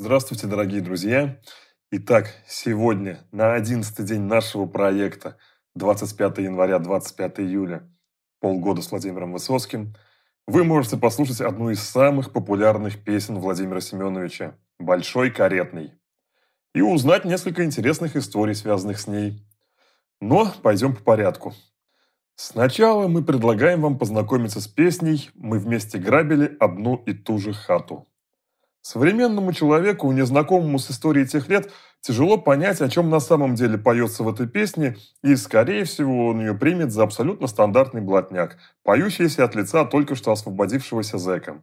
Здравствуйте, дорогие друзья! Итак, сегодня, на 11-й день нашего проекта, 25 января, 25 июля, полгода с Владимиром Высоцким, вы можете послушать одну из самых популярных песен Владимира Семеновича «Большой каретный» и узнать несколько интересных историй, связанных с ней. Но пойдем по порядку. Сначала мы предлагаем вам познакомиться с песней «Мы вместе грабили одну и ту же хату». Современному человеку, незнакомому с историей тех лет, тяжело понять, о чем на самом деле поется в этой песне, и, скорее всего, он ее примет за абсолютно стандартный блатняк, поющийся от лица только что освободившегося зэка.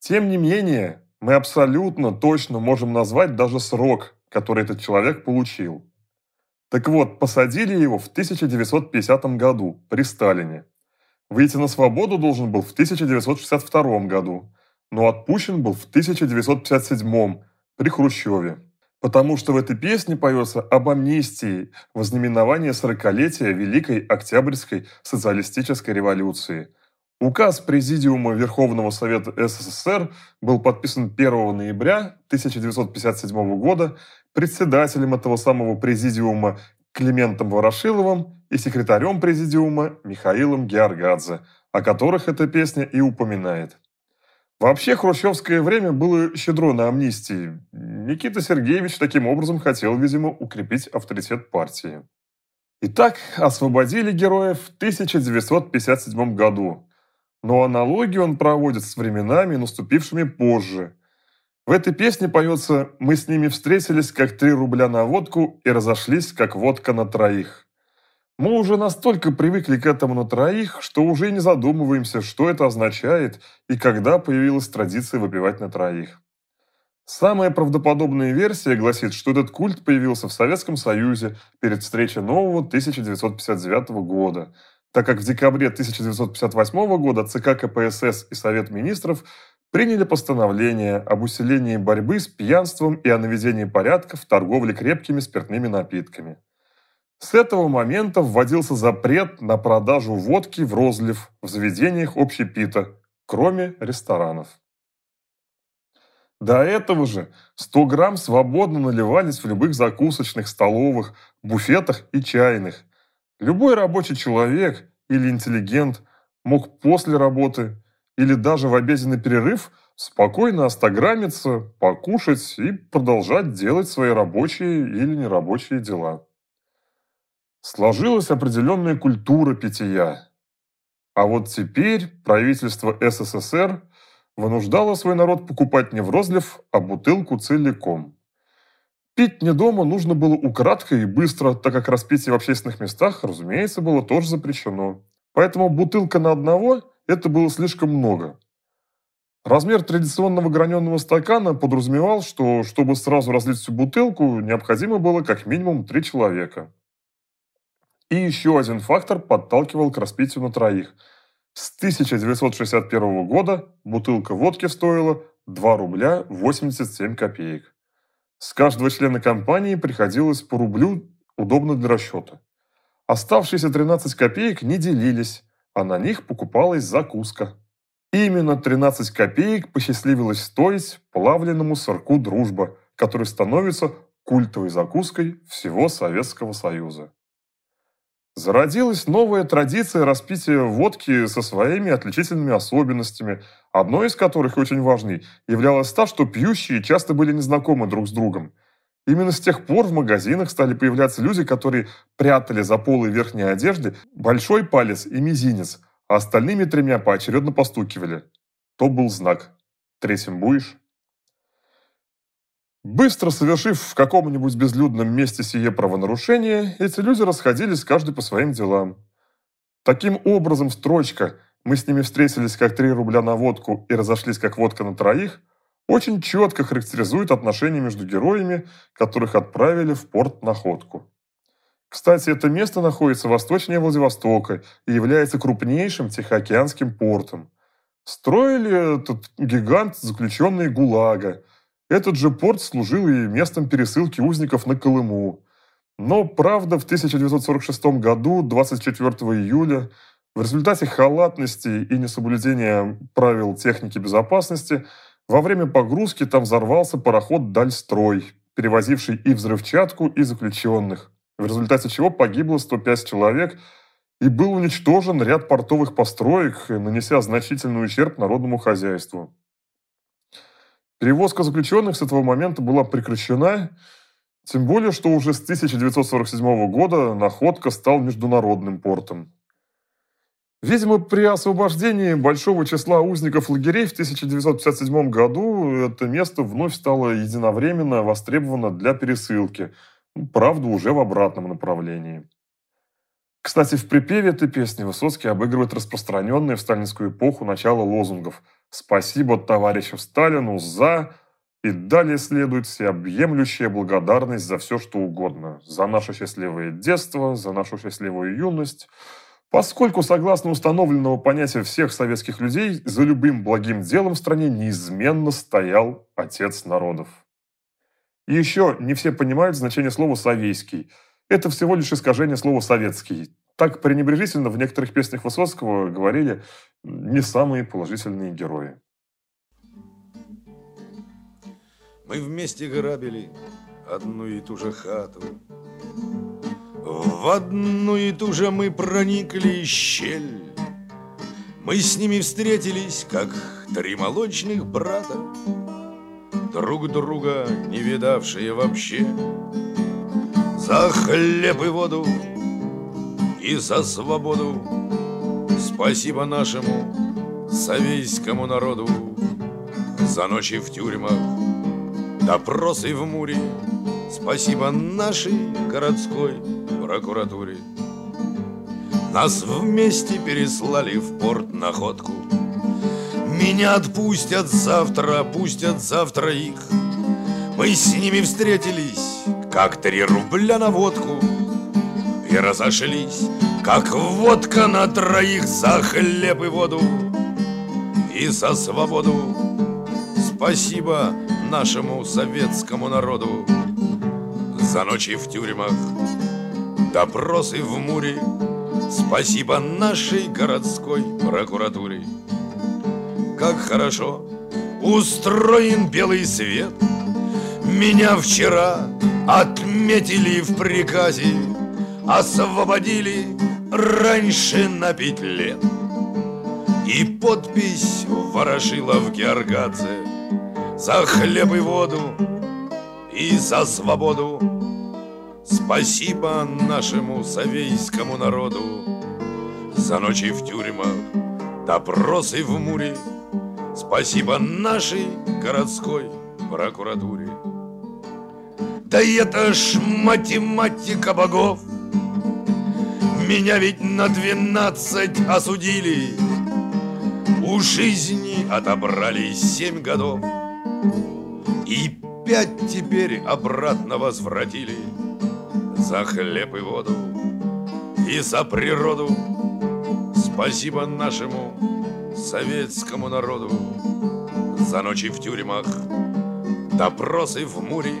Тем не менее, мы абсолютно точно можем назвать даже срок, который этот человек получил. Так вот, посадили его в 1950 году, при Сталине. Выйти на свободу должен был в 1962 году. Но отпущен был в 1957 при Хрущеве, потому что в этой песне поется об амнистии во знаменование 40-летия Великой Октябрьской социалистической революции. Указ Президиума Верховного Совета СССР был подписан 1 ноября 1957 года председателем этого самого Президиума Климентом Ворошиловым и секретарем Президиума Михаилом Георгадзе, о которых эта песня и упоминает. Вообще, хрущевское время было щедро на амнистии. Никита Сергеевич таким образом хотел, видимо, укрепить авторитет партии. Итак, освободили героя в 1957 году. Но аналогию он проводит с временами, наступившими позже. В этой песне поется «Мы с ними встретились, как 3 рубля на водку, и разошлись, как водка на троих». Мы уже настолько привыкли к этому на троих, что уже не задумываемся, что это означает и когда появилась традиция выпивать на троих. Самая правдоподобная версия гласит, что этот культ появился в Советском Союзе перед встречей нового 1959 года, так как в декабре 1958 года ЦК КПСС и Совет министров приняли постановление об усилении борьбы с пьянством и о наведении порядка в торговле крепкими спиртными напитками. С этого момента вводился запрет на продажу водки в розлив в заведениях общепита, кроме ресторанов. До этого же 100 грамм свободно наливались в любых закусочных, столовых, буфетах и чайных. Любой рабочий человек или интеллигент мог после работы или даже в обеденный перерыв спокойно остограммиться, покушать и продолжать делать свои рабочие или нерабочие дела. Сложилась определенная культура питья. А вот теперь правительство СССР вынуждало свой народ покупать не в розлив, а бутылку целиком. Пить не дома нужно было украдкой и быстро, так как распитие в общественных местах, разумеется, было тоже запрещено. Поэтому бутылка на одного – это было слишком много. Размер традиционного граненого стакана подразумевал, что, чтобы сразу разлить всю бутылку, необходимо было как минимум 3 человека. И еще один фактор подталкивал к распитию на троих. С 1961 года бутылка водки стоила 2 рубля 87 копеек. С каждого члена компании приходилось по рублю, удобно для расчета. Оставшиеся 13 копеек не делились, а на них покупалась закуска. Именно 13 копеек посчастливилось стоить плавленому сырку «Дружба», который становится культовой закуской всего Советского Союза. Зародилась новая традиция распития водки со своими отличительными особенностями, одной из которых, очень важной, являлась та, что пьющие часто были незнакомы друг с другом. Именно с тех пор в магазинах стали появляться люди, которые прятали за полы верхней одежды большой палец и мизинец, а остальными 3 поочередно постукивали. То был знак. Третьим будешь? Быстро совершив в каком-нибудь безлюдном месте сие правонарушение, эти люди расходились каждый по своим делам. Таким образом, строчка «Мы с ними встретились, как 3 рубля на водку и разошлись, как водка на троих» очень четко характеризует отношения между героями, которых отправили в порт Находку. Кстати, это место находится восточнее Владивостока и является крупнейшим Тихоокеанским портом. Строили этот гигант заключенные ГУЛАГа. Этот же порт служил и местом пересылки узников на Колыму. Но, правда, в 1946 году, 24 июля, в результате халатности и несоблюдения правил техники безопасности, Во время погрузки там взорвался пароход «Дальстрой», перевозивший и взрывчатку, и заключенных, в результате чего погибло 105 человек и был уничтожен ряд портовых построек, нанеся значительный ущерб народному хозяйству. Перевозка заключенных с этого момента была прекращена, тем более, что уже с 1947 года Находка стал международным портом. Видимо, при освобождении большого числа узников лагерей в 1957 году это место вновь стало единовременно востребовано для пересылки, правда, уже в обратном направлении. Кстати, в припеве этой песни Высоцкий обыгрывает распространенные в сталинскую эпоху начало лозунгов «Спасибо товарищу Сталину за...» И далее следует всеобъемлющая благодарность за все, что угодно. За наше счастливое детство, за нашу счастливую юность. Поскольку, согласно установленного понятия всех советских людей, за любым благим делом в стране неизменно стоял отец народов. И еще не все понимают значение слова «совейский». Это всего лишь искажение слова «советский». Так пренебрежительно в некоторых песнях Высоцкого говорили не самые положительные герои. Мы вместе грабили одну и ту же хату, в одну и ту же мы проникли щель. Мы с ними встретились, как три молочных брата, друг друга не видавшие вообще. За хлеб и воду и за свободу спасибо нашему совейскому народу. За ночи в тюрьмах, допросы в МУРе, спасибо нашей городской прокуратуре. Нас вместе переслали в порт Находку. Меня пустят завтра их. Мы с ними встретились, как 3 рубля на водку, и разошлись, как водка на троих. За хлеб и воду и за свободу спасибо нашему советскому народу. За ночи в тюрьмах, допросы в МУРе, спасибо нашей городской прокуратуре. Как хорошо устроен белый свет. Меня вчера отметили в приказе, освободили раньше на 5 лет. И подпись Ворошилов Георгадзе. За хлеб и воду и за свободу спасибо нашему совейскому народу. За ночи в тюрьмах, допросы в МУРе, спасибо нашей городской прокуратуре. Да это ж математика богов. Меня ведь на 12 осудили. У жизни отобрали 7 годов. И 5 теперь обратно возвратили. За хлеб и воду и за природу спасибо нашему советскому народу. За ночи в тюрьмах, допросы в МУРе,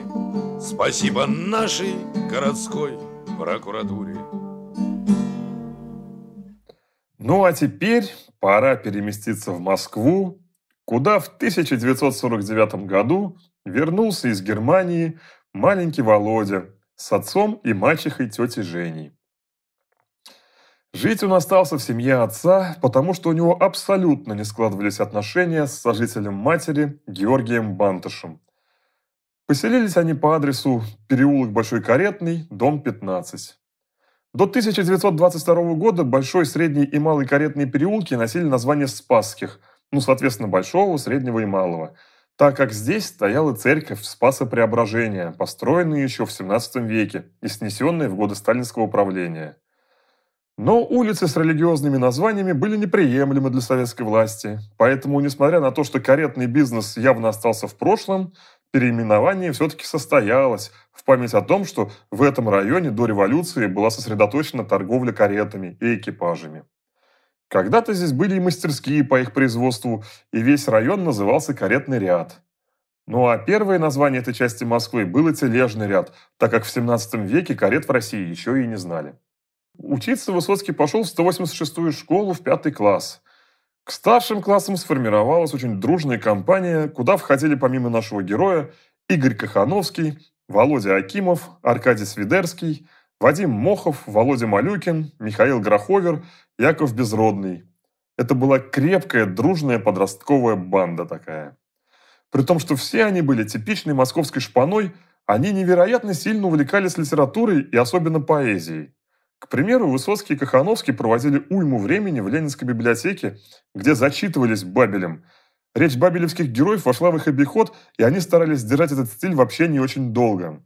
спасибо нашей городской прокуратуре. Ну а теперь пора переместиться в Москву, куда в 1949 году вернулся из Германии маленький Володя с отцом и мачехой тетей Женей. Жить он остался в семье отца, потому что у него абсолютно не складывались отношения с сожителем матери Георгием Бантышем. Поселились они по адресу переулок Большой Каретный, дом 15. До 1922 года Большой, Средний и Малый Каретные переулки носили название Спасских, ну, соответственно, Большого, Среднего и Малого, так как здесь стояла церковь Спаса Преображения, построенная еще в 17 веке и снесенная в годы сталинского правления. Но улицы с религиозными названиями были неприемлемы для советской власти, поэтому, несмотря на то, что каретный бизнес явно остался в прошлом, переименование все-таки состоялось в память о том, что в этом районе до революции была сосредоточена торговля каретами и экипажами. Когда-то здесь были и мастерские по их производству, и весь район назывался «Каретный ряд». Ну а первое название этой части Москвы было «Тележный ряд», так как в 17 веке карет в России еще и не знали. Учиться Высоцкий пошел в 186-ю школу в 5 класс. К старшим классам сформировалась очень дружная компания, куда входили помимо нашего героя Игорь Кахановский, Володя Акимов, Аркадий Свидерский, Вадим Мохов, Володя Малюкин, Михаил Гроховер, Яков Безродный. Это была крепкая, дружная подростковая банда такая. При том, что все они были типичной московской шпаной, они невероятно сильно увлекались литературой и особенно поэзией. К примеру, Высоцкий и Кохановский проводили уйму времени в Ленинской библиотеке, где зачитывались Бабелем. Речь бабелевских героев вошла в их обиход, и они старались держать этот стиль вообще не очень долго.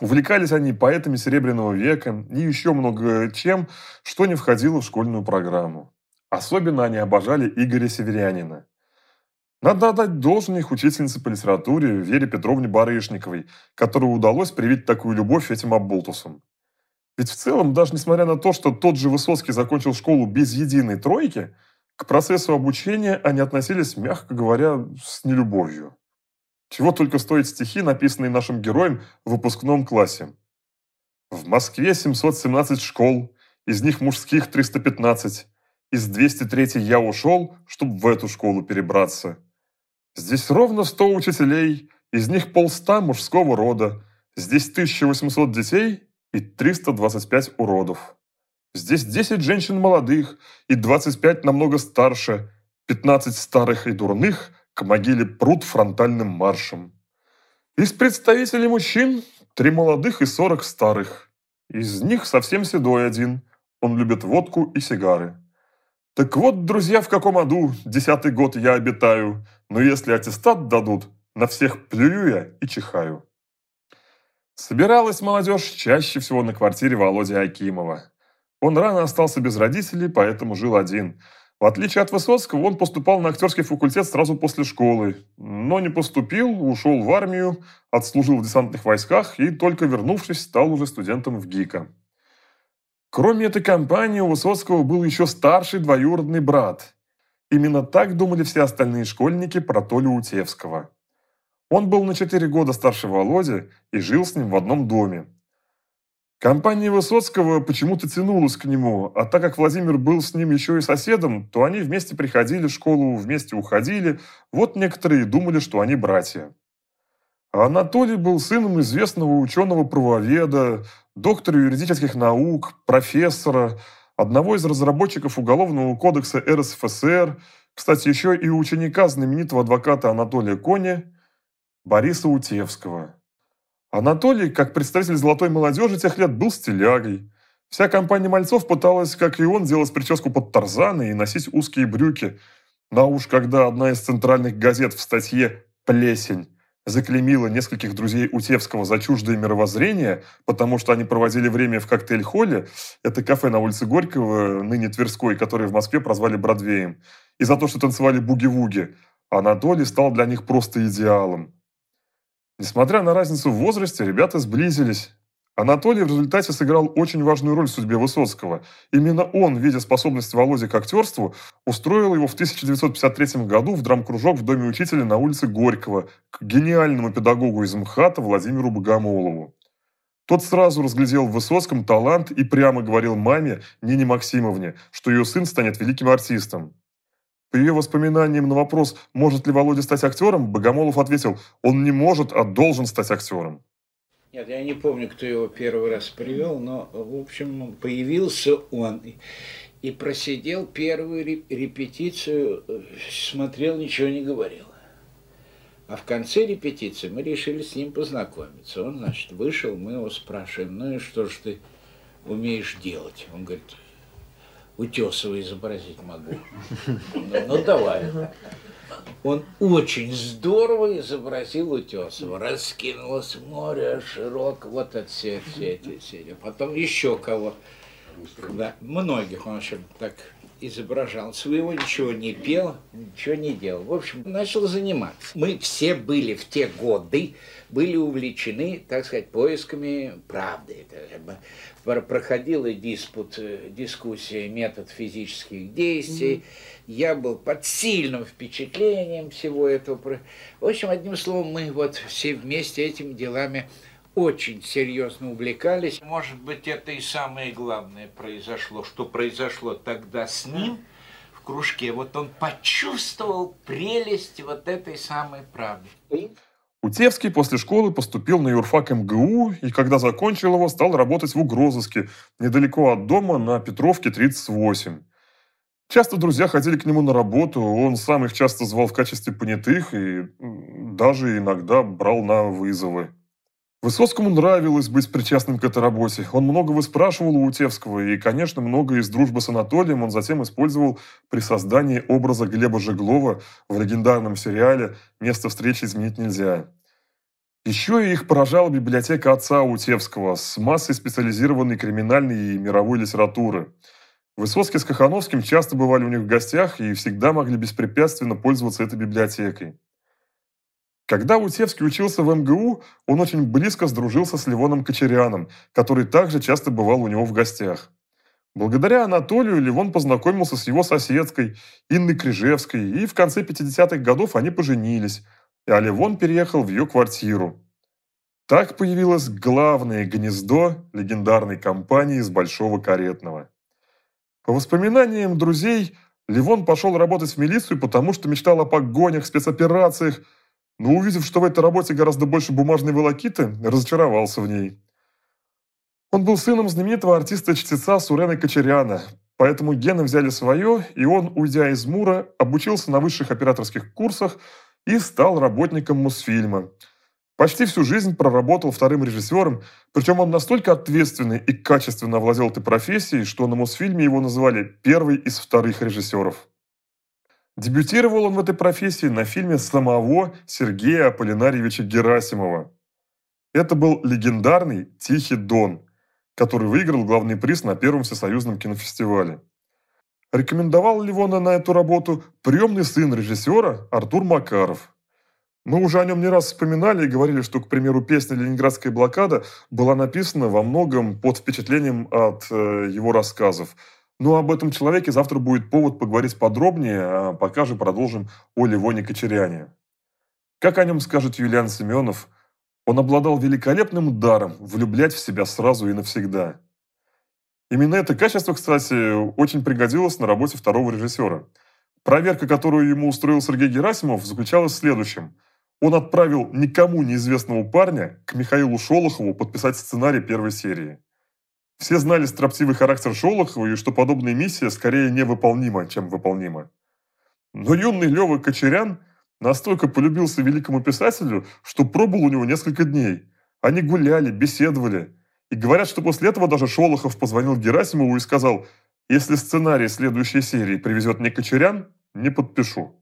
Увлекались они поэтами Серебряного века и еще много чем, что не входило в школьную программу. Особенно они обожали Игоря Северянина. Надо отдать должное их учительнице по литературе Вере Петровне Барышниковой, которой удалось привить такую любовь этим оболтусам. Ведь в целом, даже несмотря на то, что тот же Высоцкий закончил школу без единой тройки, к процессу обучения они относились, мягко говоря, с нелюбовью. Чего только стоят стихи, написанные нашим героем в выпускном классе. «В Москве 717 школ, из них мужских 315, из 203-й я ушел, чтобы в эту школу перебраться. Здесь ровно 100 учителей, из них 150 мужского рода, здесь 1800 детей и 325 уродов. Здесь 10 женщин молодых и 25 намного старше, 15 старых и дурных к могиле прут фронтальным маршем. Из представителей мужчин 3 молодых и 40 старых. Из них совсем седой один, он любит водку и сигары. Так вот, друзья, в каком аду 10-й год я обитаю, но если аттестат дадут, на всех плюю я и чихаю». Собиралась молодежь чаще всего на квартире Володи Акимова. Он рано остался без родителей, поэтому жил один. В отличие от Высоцкого, он поступал на актерский факультет сразу после школы, но не поступил, ушел в армию, отслужил в десантных войсках и, только вернувшись, стал уже студентом в ГИКа. Кроме этой компании, у Высоцкого был еще старший двоюродный брат. Именно так думали все остальные школьники про Толю Утевского. Он был на 4 года старше Володи и жил с ним в одном доме. Компания Высоцкого почему-то тянулась к нему, а так как Владимир был с ним еще и соседом, то они вместе приходили в школу, вместе уходили, вот некоторые думали, что они братья. А Анатолий был сыном известного ученого-правоведа, доктора юридических наук, профессора, одного из разработчиков Уголовного кодекса РСФСР, кстати, еще и ученика знаменитого адвоката Анатолия Кони, Бориса Утевского. Анатолий, как представитель золотой молодежи тех лет, был стилягой. Вся компания мальцов пыталась, как и он, делать прическу под Тарзана и носить узкие брюки. Но уж когда одна из центральных газет в статье «Плесень» заклеймила нескольких друзей Утевского за чуждое мировоззрение, потому что они проводили время в коктейль-холле, это кафе на улице Горького, ныне Тверской, которое в Москве прозвали Бродвеем, и за то, что танцевали буги-вуги, Анатолий стал для них просто идеалом. Несмотря на разницу в возрасте, ребята сблизились. Анатолий в результате сыграл очень важную роль в судьбе Высоцкого. Именно он, видя способность Володи к актерству, устроил его в 1953 году в драмкружок в доме учителя на улице Горького к гениальному педагогу из МХАТа Владимиру Богомолову. Тот сразу разглядел в Высоцком талант и прямо говорил маме Нине Максимовне, что ее сын станет великим артистом. По ее воспоминаниям на вопрос, может ли Володя стать актером, Богомолов ответил: он не может, а должен стать актером. Нет, я не помню, кто его первый раз привел, но, в общем, появился он и просидел первую репетицию, смотрел, ничего не говорил. А в конце репетиции мы решили с ним познакомиться. Он, значит, вышел, мы его спрашиваем: ну и что же ты умеешь делать? Он говорит: Утесова изобразить могу. Ну давай. Он очень здорово изобразил Утесова. Раскинулось море широко. Вот это все эти серии. Потом еще кого. Да, многих он, в общем, так изображал. Своего ничего не пел, ничего не делал. В общем, начал заниматься. Мы все были в те годы, были увлечены, так сказать, поисками правды. Проходила дискуссия метод физических действий. Я был под сильным впечатлением всего этого. В общем, одним словом, мы вот все вместе этими делами очень серьезно увлекались. Может быть, это и самое главное произошло, что произошло тогда с ним, в кружке, вот он почувствовал прелесть вот этой самой правды. Утевский после школы поступил на юрфак МГУ и, когда закончил его, стал работать в угрозыске, недалеко от дома, на Петровке, 38. Часто друзья ходили к нему на работу, он сам их часто звал в качестве понятых и даже иногда брал на вызовы. Высоцкому нравилось быть причастным к этой работе. Он много выспрашивал у Утевского, и, конечно, многое из дружбы с Анатолием он затем использовал при создании образа Глеба Жеглова в легендарном сериале «Место встречи изменить нельзя». Еще и их поражала библиотека отца Утевского с массой специализированной криминальной и мировой литературы. Высоцкий с Кахановским часто бывали у них в гостях и всегда могли беспрепятственно пользоваться этой библиотекой. Когда Утевский учился в МГУ, он очень близко сдружился с Левоном Кочаряном, который также часто бывал у него в гостях. Благодаря Анатолию Левон познакомился с его соседкой Инной Крижевской, и в конце 50-х годов они поженились, а Левон переехал в ее квартиру. Так появилось главное гнездо легендарной компании из Большого Каретного. По воспоминаниям друзей, Левон пошел работать в милицию, потому что мечтал о погонях, спецоперациях, но, увидев, что в этой работе гораздо больше бумажной волокиты, разочаровался в ней. Он был сыном знаменитого артиста-чтеца Сурена Кочаряна, поэтому гены взяли свое, и он, уйдя из МУРа, обучился на высших операторских курсах и стал работником Мосфильма. Почти всю жизнь проработал вторым режиссером, причем он настолько ответственный и качественно овладел этой профессией, что на Мосфильме его называли «первый из вторых режиссеров». Дебютировал он в этой профессии на фильме самого Сергея Аполлинарьевича Герасимова. Это был легендарный «Тихий Дон», который выиграл главный приз на первом всесоюзном кинофестивале. Рекомендовал Левона на эту работу приемный сын режиссера Артур Макаров. Мы уже о нем не раз вспоминали и говорили, что, к примеру, песня «Ленинградская блокада» была написана во многом под впечатлением от его рассказов. Но об этом человеке завтра будет повод поговорить подробнее, а пока же продолжим о Левоне Кочаряне. Как о нем скажет Юлиан Семенов, он обладал великолепным даром влюблять в себя сразу и навсегда. Именно это качество, кстати, очень пригодилось на работе второго режиссера. Проверка, которую ему устроил Сергей Герасимов, заключалась в следующем. Он отправил никому неизвестного парня к Михаилу Шолохову подписать сценарий первой серии. Все знали строптивый характер Шолохова и что подобная миссия скорее невыполнима, чем выполнима. Но юный Лёва Кочарян настолько полюбился великому писателю, что пробыл у него несколько дней. Они гуляли, беседовали. И говорят, что после этого даже Шолохов позвонил Герасимову и сказал: «Если сценарий следующей серии привезет мне Кочарян, не подпишу».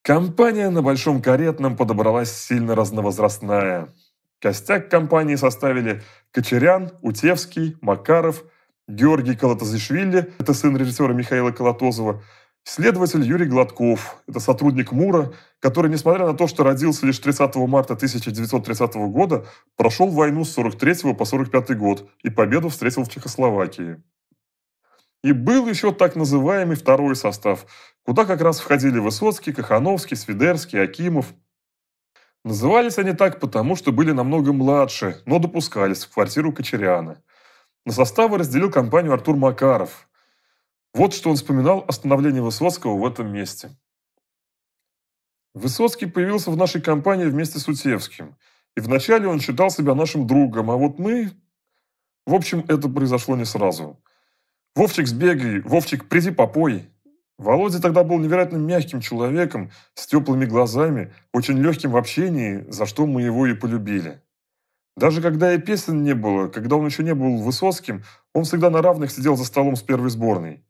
Компания на Большом Каретном подобралась сильно разновозрастная. Костяк компании составили Кочарян, Утевский, Макаров, Георгий Колотозишвили, это сын режиссера Михаила Колотозова, следователь Юрий Гладков, это сотрудник МУРа, который, несмотря на то, что родился лишь 30 марта 1930 года, прошел войну с 1943 по 1945 год и победу встретил в Чехословакии. И был еще так называемый второй состав, куда как раз входили Высоцкий, Кахановский, Свидерский, Акимов. Назывались они так потому, что были намного младше, но допускались в квартиру Кочаряна. На составы разделил компанию Артур Макаров. Вот что он вспоминал о становлении Высоцкого в этом месте. Высоцкий появился в нашей компании вместе с Утевским. И вначале он считал себя нашим другом, а вот мы... В общем, это произошло не сразу. «Вовчик, сбегай! Вовчик, приди попой!» Володя тогда был невероятно мягким человеком, с теплыми глазами, очень легким в общении, за что мы его и полюбили. Даже когда и песен не было, когда он еще не был Высоцким, он всегда на равных сидел за столом с первой сборной.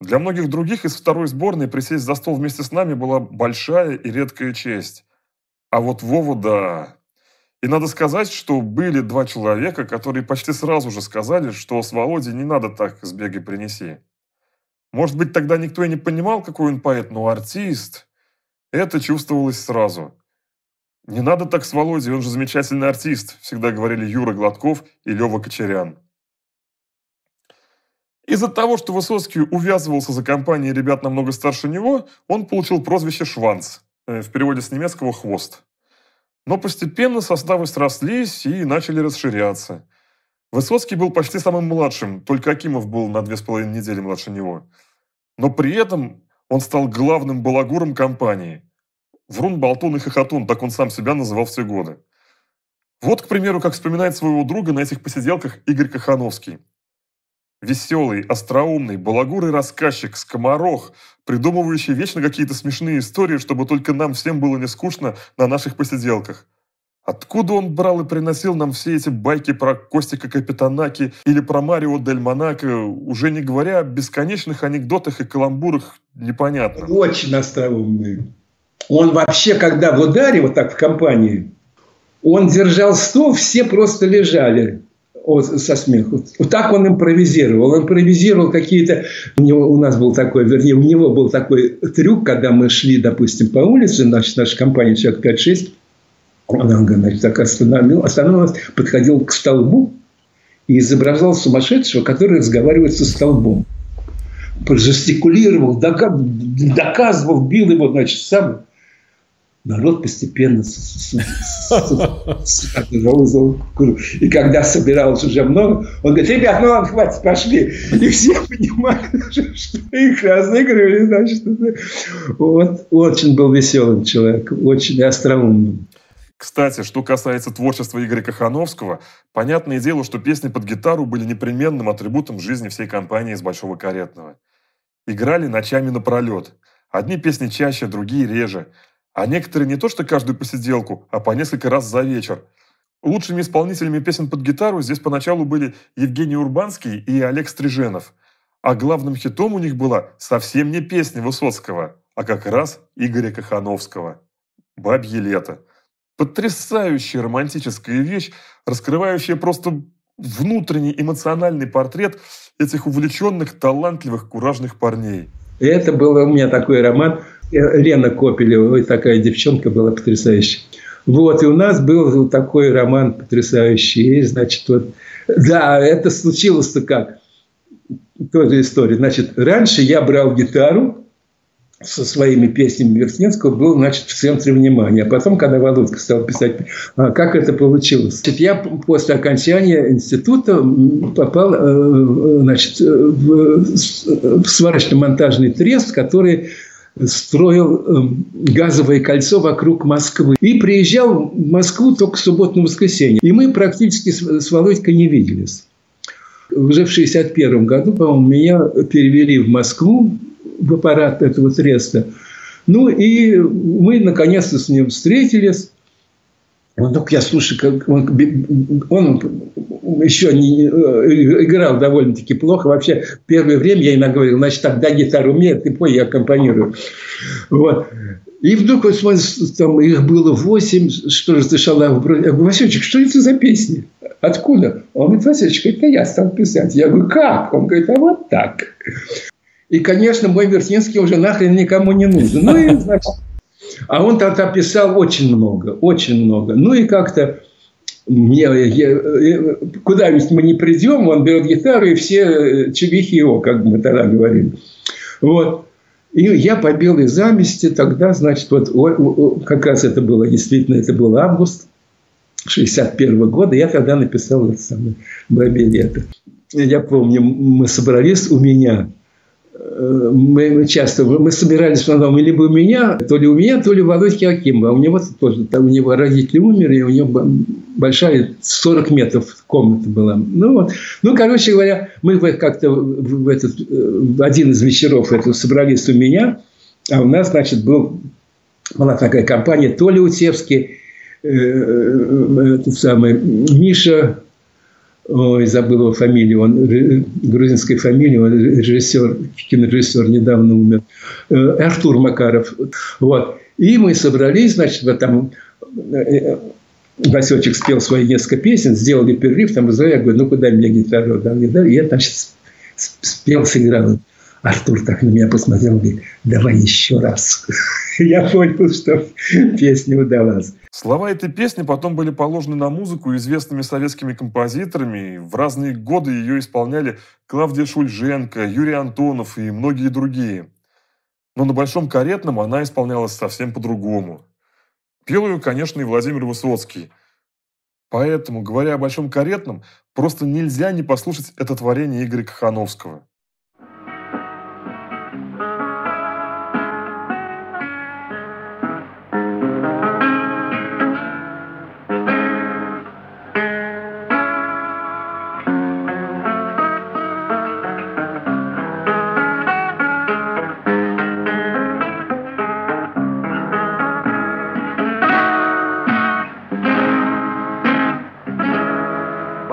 Для многих других из второй сборной присесть за стол вместе с нами была большая и редкая честь. А вот Вова, да. И надо сказать, что были два человека, которые почти сразу же сказали, что с Володей не надо так «сбегай, принеси». Может быть, тогда никто и не понимал, какой он поэт, но артист. Это чувствовалось сразу. «Не надо так с Володей, он же замечательный артист», всегда говорили Юра Гладков и Лёва Кочарян. Из-за того, что Высоцкий увязывался за компанией ребят намного старше него, он получил прозвище «Шванц», в переводе с немецкого «хвост». Но постепенно составы срослись и начали расширяться. Высоцкий был почти самым младшим, только Акимов был на 2,5 недели младше него. Но при этом Он стал главным балагуром компании. Врун, болтун и хохотун, так он сам себя называл все годы. Вот, к примеру, как вспоминает своего друга на этих посиделках Игорь Кахановский. Веселый, остроумный, балагурый рассказчик, скоморох, придумывающий вечно какие-то смешные истории, чтобы только нам всем было не скучно на наших посиделках. Откуда он брал и приносил нам все эти байки про Костика Капитанаки или про Марио Дель Монако, уже не говоря о бесконечных анекдотах и каламбурах, непонятно. Очень остроумный. Он вообще, когда в ударе, вот так в компании, он держал стол, все просто лежали со смеху. Вот так он импровизировал. Он импровизировал какие-то... у него был такой трюк, когда мы шли, допустим, по улице, значит, наша компания, человек 5-6, она, значит, так остановилась, подходил к столбу и изображал сумасшедшего, который разговаривает со столбом. Жестикулировал, доказывал, бил его, значит, сам. Народ постепенно и когда собиралось уже много, он говорит: ребят, ну ладно, хватит, пошли. И все понимали, что их разыгрывали, значит. Вот. Очень был веселым человеком, очень остроумным. Кстати, что касается творчества Игоря Кохановского, понятное дело, что песни под гитару были непременным атрибутом жизни всей компании из Большого Каретного. Играли ночами напролет. Одни песни чаще, другие реже. А некоторые не то что каждую посиделку, а по несколько раз за вечер. Лучшими исполнителями песен под гитару здесь поначалу были Евгений Урбанский и Олег Стриженов. А главным хитом у них была совсем не песня Высоцкого, а как раз Игоря Кохановского «Бабье лето». Потрясающая романтическая вещь, раскрывающая просто внутренний эмоциональный портрет этих увлеченных, талантливых, куражных парней. Это был у меня такой роман. Лена Копелева, такая девчонка была потрясающая. Вот, и у нас был такой роман потрясающий. И, значит, вот, да, это случилось-то как? Тоже история. Значит, раньше я брал гитару со своими песнями Вертинского, был, значит, в центре внимания. А потом, когда Володька стал писать, как это получилось? Я после окончания института попал, значит, в сварочно-монтажный трест, который строил газовое кольцо вокруг Москвы. И приезжал в Москву только в субботу-воскресенье. И мы практически с Володькой не виделись. Уже в 1961 году, по-моему, меня перевели в Москву, в аппарат этого треста. Ну, и мы наконец-то с ним встретились. Ну, я слушаю, как он еще не играл довольно-таки плохо. Вообще, первое время я иногда говорил: значит, тогда гитару умеет, ты пой, я аккомпанирую. Вот. И вдруг, вот, смотрите, там их было 8, что же дышало. Я говорю: Васечек, что это за песни? Откуда? Он говорит: Васечек, это я стал писать. Я говорю: как? Он говорит: а вот так. И, конечно, мой Вертинский уже нахрен никому не нужен. Ну, и, значит, а он тогда писал очень много, очень много. Ну, и как-то куда-нибудь мы не придем, он берет гитару, и все чувихи его, как мы тогда говорили. Вот. И я побил из зависти тогда, значит, вот как раз это было, действительно, это был август 1961 года. Я тогда написал это самое «Бабье лето». Я помню, мы собрались у меня. Мы собирались в основном либо у меня, то ли у Володьки Акимова. У него тоже, там у него родители умерли, у него большая 40 метров комната была. Ну, вот. Ну, короче говоря, мы как-то в один из вечеров собрались у меня, а у нас, значит, была такая компания: Толя Утевский, Миша, ой, забыл его фамилию, он грузинской фамилии, он режиссер, кинорежиссер, недавно умер, Артур Макаров. Вот. И мы собрались, значит, вот там Васечек спел свои несколько песен, сделали перерыв, там, я говорю: ну, куда мне гитару, да, гитару. И я, значит, спел, сыграл. Артур так на меня посмотрел, говорит: давай еще раз. Я понял, что песня удалась. Слова этой песни потом были положены на музыку известными советскими композиторами. В разные годы ее исполняли Клавдия Шульженко, Юрий Антонов и многие другие. Но на Большом Каретном она исполнялась совсем по-другому. Пел ее, конечно, и Владимир Высоцкий. Поэтому, говоря о Большом Каретном, просто нельзя не послушать это творение Игоря Кохановского.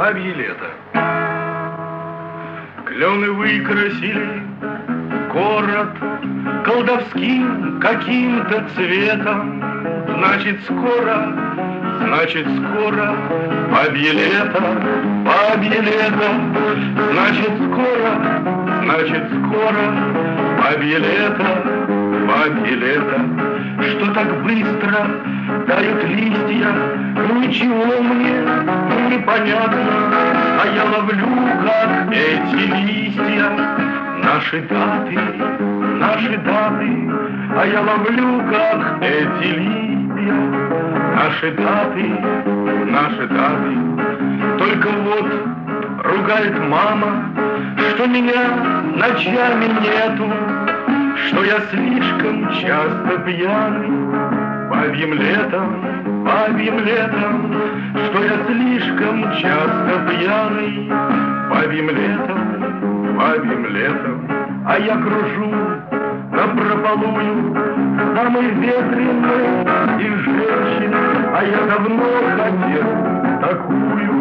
бабье лето. Клены выкрасили город колдовским каким-то цветом. Значит скоро бабье лето, значит скоро бабье лето, что так быстро дают листья, ничего мне не понятно, а я ловлю, как эти листья, наши даты, а я ловлю, как эти листья, наши даты, только вот ругает мама, что меня ночами нету, что я слишком часто пьяный. Бабьим летом, что я слишком часто пьяный. Бабьим летом, а я кружу напропалую, самый ветреный и женщин, а я давно хотел такую,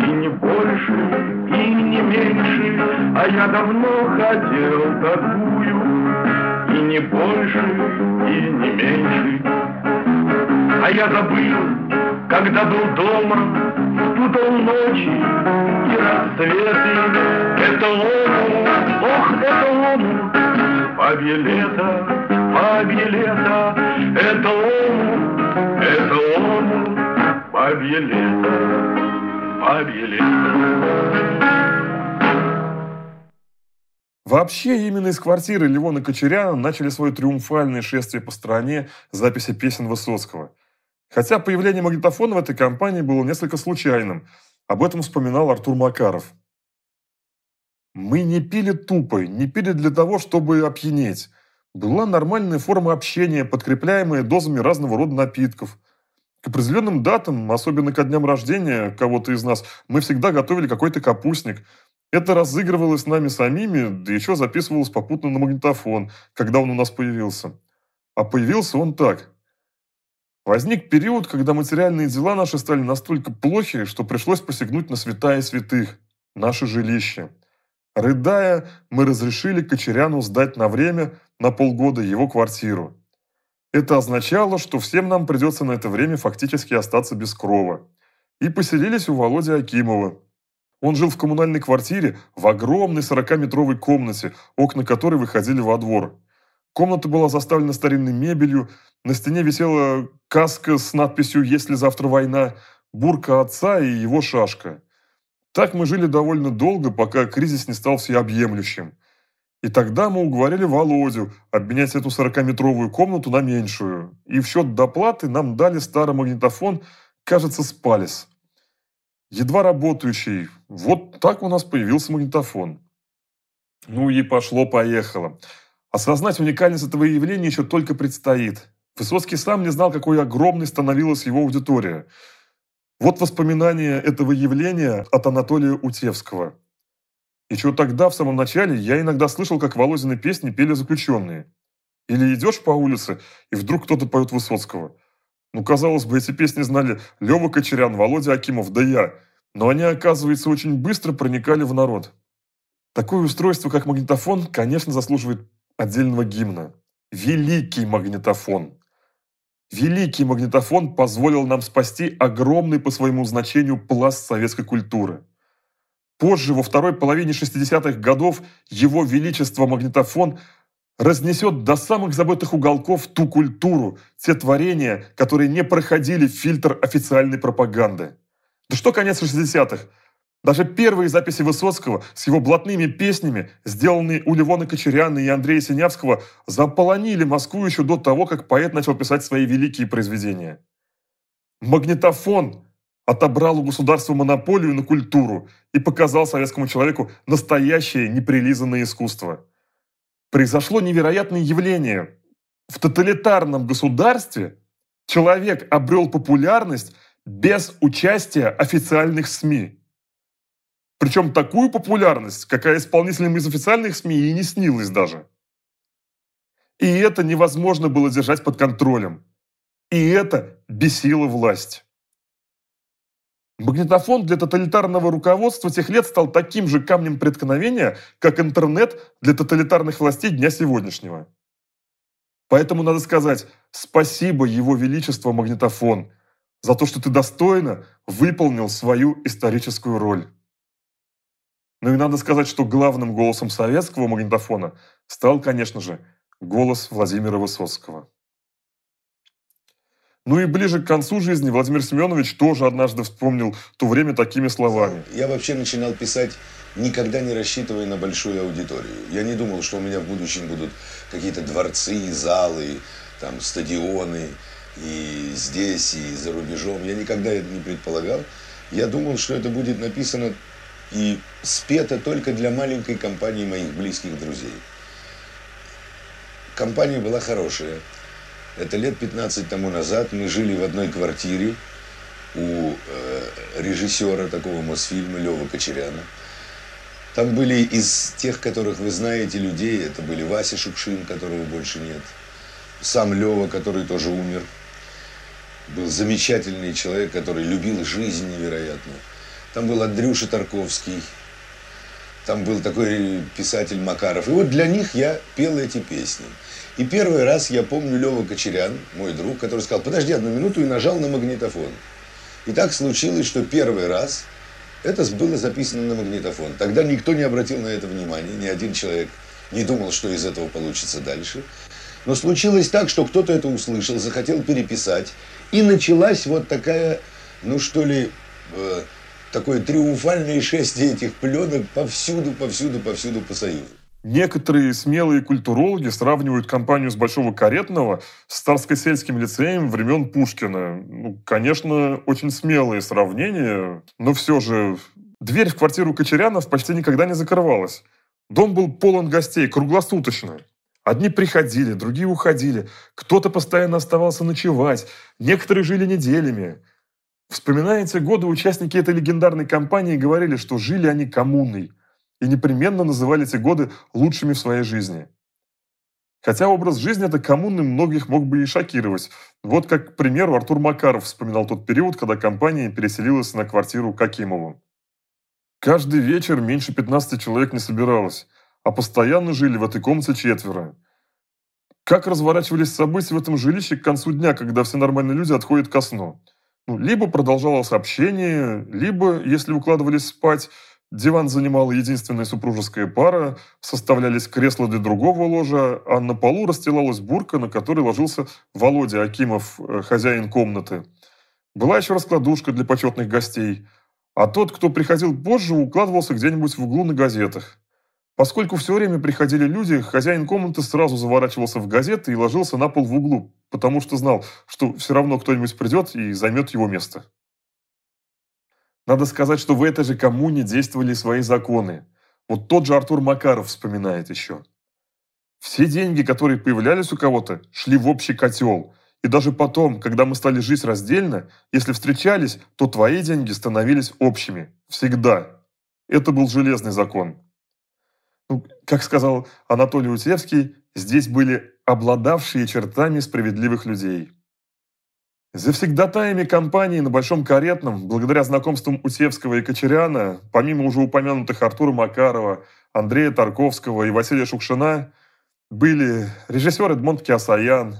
и не больше, и не меньше, а я давно хотел такую, и не больше, и не меньше. А я забыл, когда был дома, спутал ночи и рассветы. Это лому, ох, это лому, бабье лето, это лому, бабье лето. Вообще, именно из квартиры Левона Кочаряна начали свое триумфальное шествие по стране записи песен Высоцкого. Хотя появление магнитофона в этой компании было несколько случайным. Об этом вспоминал Артур Макаров. «Мы не пили тупо, не пили для того, чтобы опьянеть. Была нормальная форма общения, подкрепляемая дозами разного рода напитков. К определенным датам, особенно ко дням рождения кого-то из нас, мы всегда готовили какой-то капустник. Это разыгрывалось с нами самими, да еще записывалось попутно на магнитофон, когда он у нас появился. А появился он так. Возник период, когда материальные дела наши стали настолько плохи, что пришлось посягнуть на святая святых – наше жилище. Рыдая, мы разрешили Кочаряну сдать на время, на полгода, его квартиру. Это означало, что всем нам придется на это время фактически остаться без крова. И поселились у Володи Акимова. Он жил в коммунальной квартире в огромной 40-метровой комнате, окна которой выходили во двор. Комната была заставлена старинной мебелью, на стене висела каска с надписью «Если завтра война», бурка отца и его шашка. Так мы жили довольно долго, пока кризис не стал всеобъемлющим. И тогда мы уговорили Володю обменять эту 40-метровую комнату на меньшую, и в счет доплаты нам дали старый магнитофон, кажется, «Спалис». Едва работающий, вот так у нас появился магнитофон. Ну и пошло-поехало. Осознать уникальность этого явления еще только предстоит. Высоцкий сам не знал, какой огромной становилась его аудитория. Вот воспоминания этого явления от Анатолия Утевского. Еще тогда, в самом начале, я иногда слышал, как Володины песни пели заключенные. Или идешь по улице, и вдруг кто-то поет Высоцкого. Ну, казалось бы, эти песни знали Лева Кочарян, Володя Акимов, да я. Но они, оказывается, очень быстро проникали в народ. Такое устройство, как магнитофон, конечно, заслуживает отдельного гимна. Великий магнитофон. Великий магнитофон позволил нам спасти огромный по своему значению пласт советской культуры. Позже, во второй половине 60-х годов, его величество магнитофон разнесет до самых забытых уголков ту культуру, те творения, которые не проходили фильтр официальной пропаганды. Да что конец 60-х? Даже первые записи Высоцкого с его блатными песнями, сделанные у Левона Кочаряна и Андрея Синявского, заполонили Москву еще до того, как поэт начал писать свои великие произведения. Магнитофон отобрал у государства монополию на культуру и показал советскому человеку настоящее неприлизанное искусство. Произошло невероятное явление. В тоталитарном государстве человек обрел популярность без участия официальных СМИ. Причем такую популярность, какая исполнителям из официальных СМИ и не снилась даже. И это невозможно было держать под контролем. И это бесило власть. Магнитофон для тоталитарного руководства тех лет стал таким же камнем преткновения, как интернет для тоталитарных властей дня сегодняшнего. Поэтому надо сказать спасибо, Его Величество Магнитофон, за то, что ты достойно выполнил свою историческую роль. Ну и надо сказать, что главным голосом советского магнитофона стал, конечно же, голос Владимира Высоцкого. Ну и ближе к концу жизни Владимир Семенович тоже однажды вспомнил то время такими словами. Я вообще начинал писать, никогда не рассчитывая на большую аудиторию. Я не думал, что у меня в будущем будут какие-то дворцы, залы, там, стадионы, и здесь, и за рубежом. Я никогда это не предполагал. Я думал, что это будет написано и спето только для маленькой компании моих близких друзей. Компания была хорошая. Это лет 15 тому назад мы жили в одной квартире у режиссера такого Мосфильма Левы Кочаряна. Там были из тех, которых вы знаете, людей. Это были Вася Шукшин, которого больше нет. Сам Лева, который тоже умер. Был замечательный человек, который любил жизнь невероятно. Там был Андрюша Тарковский. Там был такой писатель Макаров. И вот для них я пел эти песни. И первый раз я помню Лёва Кочарян, мой друг, который сказал: подожди одну минуту, и нажал на магнитофон. И так случилось, что первый раз это было записано на магнитофон. Тогда никто не обратил на это внимания, ни один человек не думал, что из этого получится дальше. Но случилось так, что кто-то это услышал, захотел переписать. И началась вот такая, ну что ли, такое триумфальное шествие этих пленок повсюду, повсюду, повсюду по Союзу. Некоторые смелые культурологи сравнивают компанию с Большого Каретного с Старскосельским лицеем времен Пушкина. Ну, конечно, очень смелые сравнения, но все же дверь в квартиру Кочарянов почти никогда не закрывалась. Дом был полон гостей круглосуточно. Одни приходили, другие уходили. Кто-то постоянно оставался ночевать, некоторые жили неделями. Вспоминая эти годы, участники этой легендарной компании говорили, что жили они коммуной и непременно называли эти годы лучшими в своей жизни. Хотя образ жизни этой коммуны многих мог бы и шокировать. Вот как, к примеру, Артур Макаров вспоминал тот период, когда компания переселилась на квартиру к Акимову. Каждый вечер меньше 15 человек не собиралось, а постоянно жили в этой комнате четверо. Как разворачивались события в этом жилище к концу дня, когда все нормальные люди отходят ко сну? Ну, либо продолжалось общение, либо, если укладывались спать, диван занимала единственная супружеская пара, составлялись кресла для другого ложа, а на полу расстилалась бурка, на которой ложился Володя Акимов, хозяин комнаты. Была еще раскладушка для почетных гостей, а тот, кто приходил позже, укладывался где-нибудь в углу на газетах. Поскольку все время приходили люди, хозяин комнаты сразу заворачивался в газеты и ложился на пол в углу, потому что знал, что все равно кто-нибудь придет и займет его место. Надо сказать, что в этой же коммуне действовали свои законы. Вот тот же Артур Макаров вспоминает еще. Все деньги, которые появлялись у кого-то, шли в общий котел. И даже потом, когда мы стали жить раздельно, если встречались, то твои деньги становились общими. Всегда. Это был железный закон. Ну, как сказал Анатолий Утевский, здесь были обладавшие чертами справедливых людей. Завсегдатаями компании на Большом Каретном, благодаря знакомствам Утевского и Кочаряна, помимо уже упомянутых Артура Макарова, Андрея Тарковского и Василия Шукшина, были режиссер Эдмонд Кеосаян,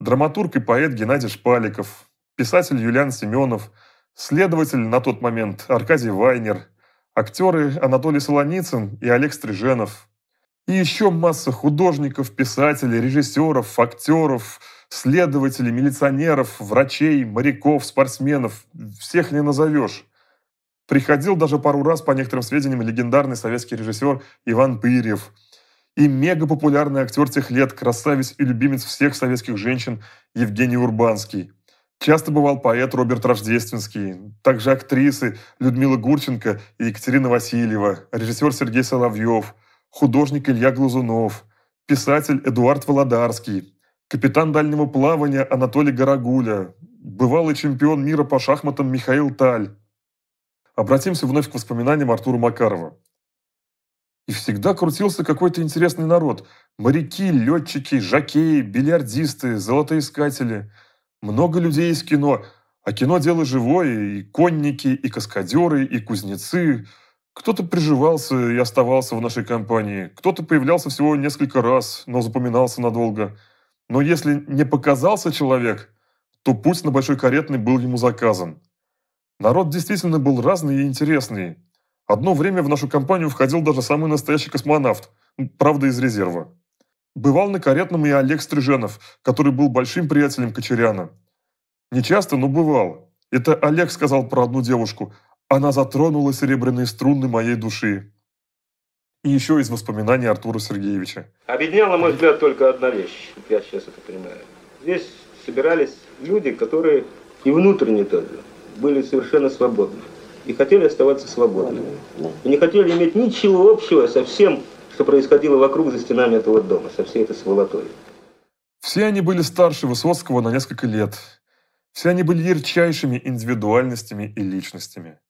драматург и поэт Геннадий Шпаликов, писатель Юлиан Семенов, следователь на тот момент Аркадий Вайнер, актеры Анатолий Солоницын и Олег Стриженов. И еще масса художников, писателей, режиссеров, актеров, следователей, милиционеров, врачей, моряков, спортсменов. Всех не назовешь. Приходил даже пару раз, по некоторым сведениям, легендарный советский режиссер Иван Пырьев. И мегапопулярный актер тех лет, красавец и любимец всех советских женщин Евгений Урбанский. Часто бывал поэт Роберт Рождественский, также актрисы Людмила Гурченко и Екатерина Васильева, режиссер Сергей Соловьев, художник Илья Глазунов, писатель Эдуард Володарский, капитан дальнего плавания Анатолий Горогуля, бывалый чемпион мира по шахматам Михаил Таль. Обратимся вновь к воспоминаниям Артура Макарова. И всегда крутился какой-то интересный народ. Моряки, летчики, жокеи, бильярдисты, золотоискатели. Много людей из кино, А кино – дело живое, и конники, и каскадеры, и кузнецы. Кто-то приживался и оставался в нашей компании, кто-то появлялся всего несколько раз, но запоминался надолго. Но если не показался человек, то путь на Большой Каретной был ему заказан. Народ действительно был разный и интересный. Одно время в нашу компанию входил даже самый настоящий космонавт, правда, из резерва. Бывал на Каретном и Олег Стриженов, который был большим приятелем Кочаряна. Нечасто, но бывал. Это Олег сказал про одну девушку. Она затронула серебряные струны моей души. И еще из воспоминаний Артура Сергеевича. Объединяла, на мой взгляд, только одна вещь. Я сейчас это понимаю. Здесь собирались люди, которые и внутренне тоже были совершенно свободны. И хотели оставаться свободными. И не хотели иметь ничего общего со всем, что происходило вокруг за стенами этого дома, со всей этой сволотой. Все они были старше Высоцкого на несколько лет. Все они были ярчайшими индивидуальностями и личностями.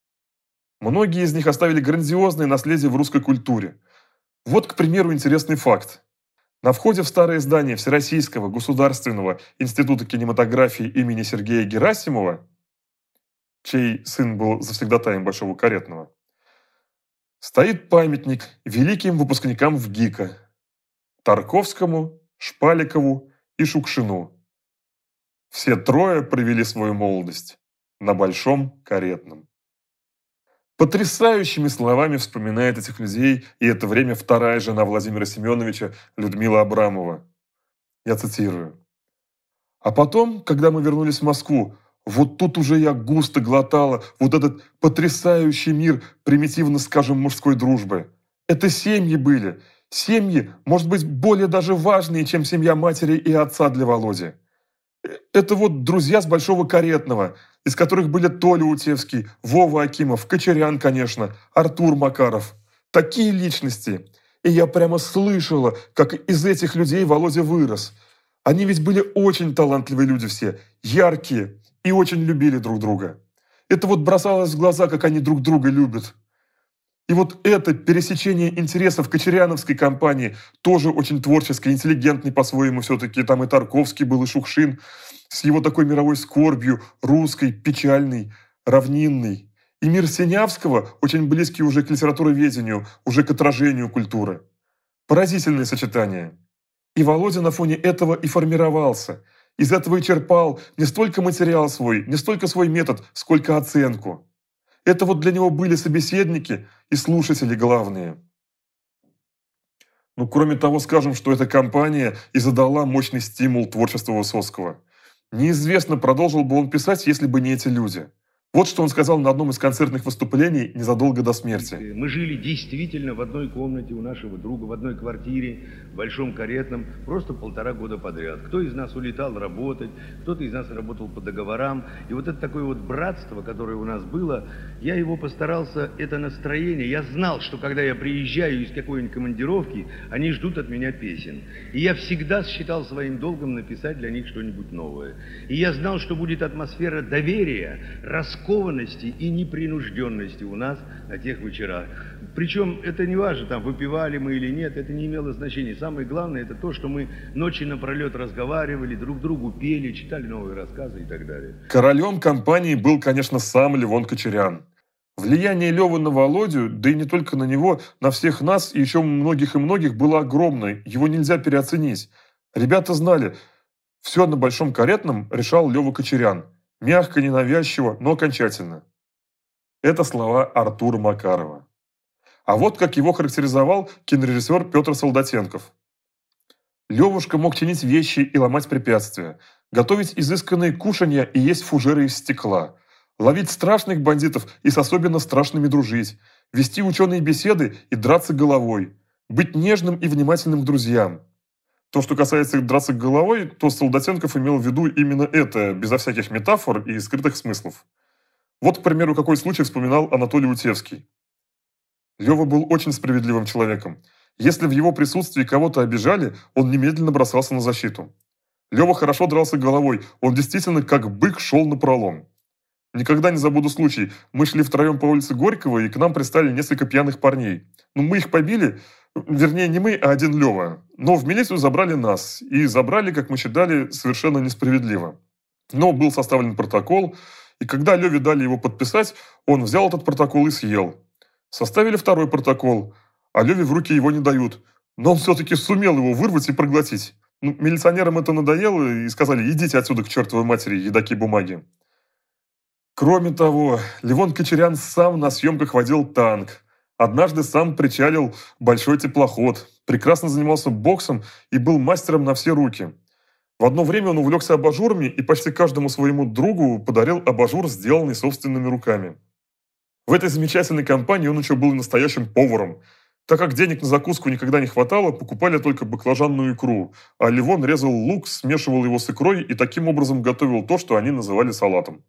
Многие из них оставили грандиозное наследие в русской культуре. Вот, к примеру, интересный факт. На входе в старое здание Всероссийского государственного института кинематографии имени Сергея Герасимова, чей сын был завсегдатаем Большого Каретного, стоит памятник великим выпускникам ВГИКа – Тарковскому, Шпаликову и Шукшину. Все трое провели свою молодость на Большом Каретном. Потрясающими словами вспоминает этих людей и это время вторая жена Владимира Семеновича, Людмила Абрамова. Я цитирую. «А потом, когда мы вернулись в Москву, вот тут уже я густо глотала вот этот потрясающий мир, примитивно скажем, мужской дружбы. Это семьи были. Семьи, может быть, более даже важные, чем семья матери и отца для Володи. Это вот друзья с Большого Каретного, из которых были Толя Утевский, Вова Акимов, Кочарян, конечно, Артур Макаров. Такие личности. И я прямо слышала, как из этих людей Володя вырос. Они ведь были очень талантливые люди все, яркие и очень любили друг друга. Это вот бросалось в глаза, как они друг друга любят. И вот это пересечение интересов кочаряновской компании, тоже очень творческой, интеллигентной по-своему все-таки, там и Тарковский был, и Шукшин, с его такой мировой скорбью, русской, печальной, равнинной. И мир Синявского, очень близкий уже к литературоведению, уже к отражению культуры. Поразительное сочетание. И Володя на фоне этого и формировался. Из этого и черпал не столько материал свой, не столько свой метод, сколько оценку. Это вот для него были собеседники и слушатели главные. Ну, кроме того, скажем, что эта компания и задала мощный стимул творчеству Высоцкого. Неизвестно, продолжил бы он писать, если бы не эти люди. Вот что он сказал на одном из концертных выступлений незадолго до смерти. Мы жили действительно в одной комнате у нашего друга, в одной квартире, в Большом Каретном, просто 1,5 года подряд. Кто из нас улетал работать, кто-то из нас работал по договорам. И вот это такое вот братство, которое у нас было, я его постарался, это настроение. Я знал, что когда я приезжаю из какой-нибудь командировки, они ждут от меня песен. И я всегда считал своим долгом написать для них что-нибудь новое. И я знал, что будет атмосфера доверия, раскрытия, и непринужденности у нас на тех вечерах. Причем это не важно, там, выпивали мы или нет, это не имело значения. Самое главное, это то, что мы ночи напролет разговаривали, друг другу пели, читали новые рассказы и так далее. Королем компании был, конечно, сам Левон Кочарян. Влияние Левы на Володю, да и не только на него, на всех нас и еще многих и многих было огромное. Его нельзя переоценить. Ребята знали, все на Большом Каретном решал Лева Кочарян. Мягко, ненавязчиво, но окончательно. Это слова Артура Макарова. А вот как его характеризовал кинорежиссер Петр Солдатенков. Левушка мог чинить вещи и ломать препятствия, готовить изысканные кушанья и есть фужеры из стекла, ловить страшных бандитов и с особенно страшными дружить, вести ученые беседы и драться головой, быть нежным и внимательным к друзьям. То, что касается драться головой, то Солдатенков имел в виду именно это, безо всяких метафор и скрытых смыслов. Вот, к примеру, какой случай вспоминал Анатолий Утевский. Лева был очень справедливым человеком. Если в его присутствии кого-то обижали, он немедленно бросался на защиту. Лева хорошо дрался головой, он действительно как бык шел напролом. Никогда не забуду случай. Мы шли втроем по улице Горького, и к нам пристали несколько пьяных парней. Ну, мы их побили, вернее, не мы, а один Лева. Но в милицию забрали нас. И забрали, как мы считали, совершенно несправедливо. Но был составлен протокол, И когда Леве дали его подписать, он взял этот протокол и съел. Составили второй протокол, а Леве в руки его не дают. Но он все-таки сумел его вырвать и проглотить. Ну, милиционерам это надоело и сказали: идите отсюда к чертовой матери, едоки бумаги. Кроме того, Левон Кочарян сам на съемках водил танк. Однажды сам причалил большой теплоход, прекрасно занимался боксом и был мастером на все руки. В одно время он увлекся абажурами и почти каждому своему другу подарил абажур, сделанный собственными руками. В этой замечательной компании он еще был настоящим поваром. Так как денег на закуску никогда не хватало, покупали только баклажанную икру, а Левон резал лук, смешивал его с икрой и таким образом готовил то, что они называли салатом.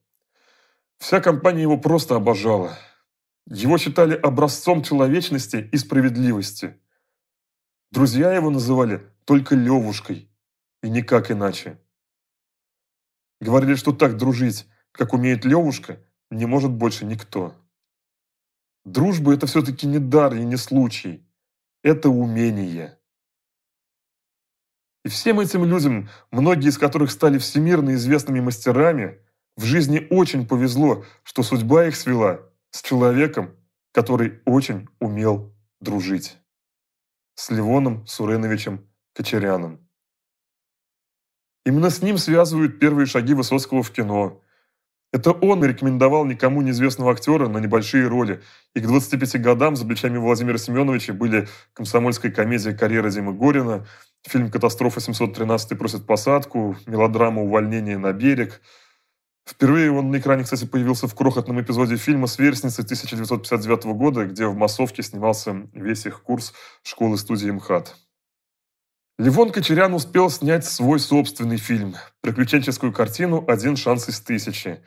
Вся компания его просто обожала. Его считали образцом человечности и справедливости. Друзья его называли только Левушкой, и никак иначе. Говорили, что так дружить, как умеет Левушка, не может больше никто. Дружба – это все-таки не дар и не случай. Это умение. И всем этим людям, многие из которых стали всемирно известными мастерами, в жизни очень повезло, что судьба их свела с человеком, который очень умел дружить. С Левоном Суреновичем Кочаряном. Именно с ним связывают первые шаги Высоцкого в кино. Это он рекомендовал никому неизвестного актера на небольшие роли, и к 25 годам за плечами Владимира Семеновича были комсомольская комедия «Карьера Димы Горина», фильм «Катастрофа 713 просит посадку», мелодрама «Увольнение на берег». Впервые он на экране, кстати, появился в крохотном эпизоде фильма «Сверстницы» 1959 года, где в массовке снимался весь их курс школы-студии МХАТ. Левон Кочарян успел снять свой собственный фильм – приключенческую картину «Один шанс из тысячи».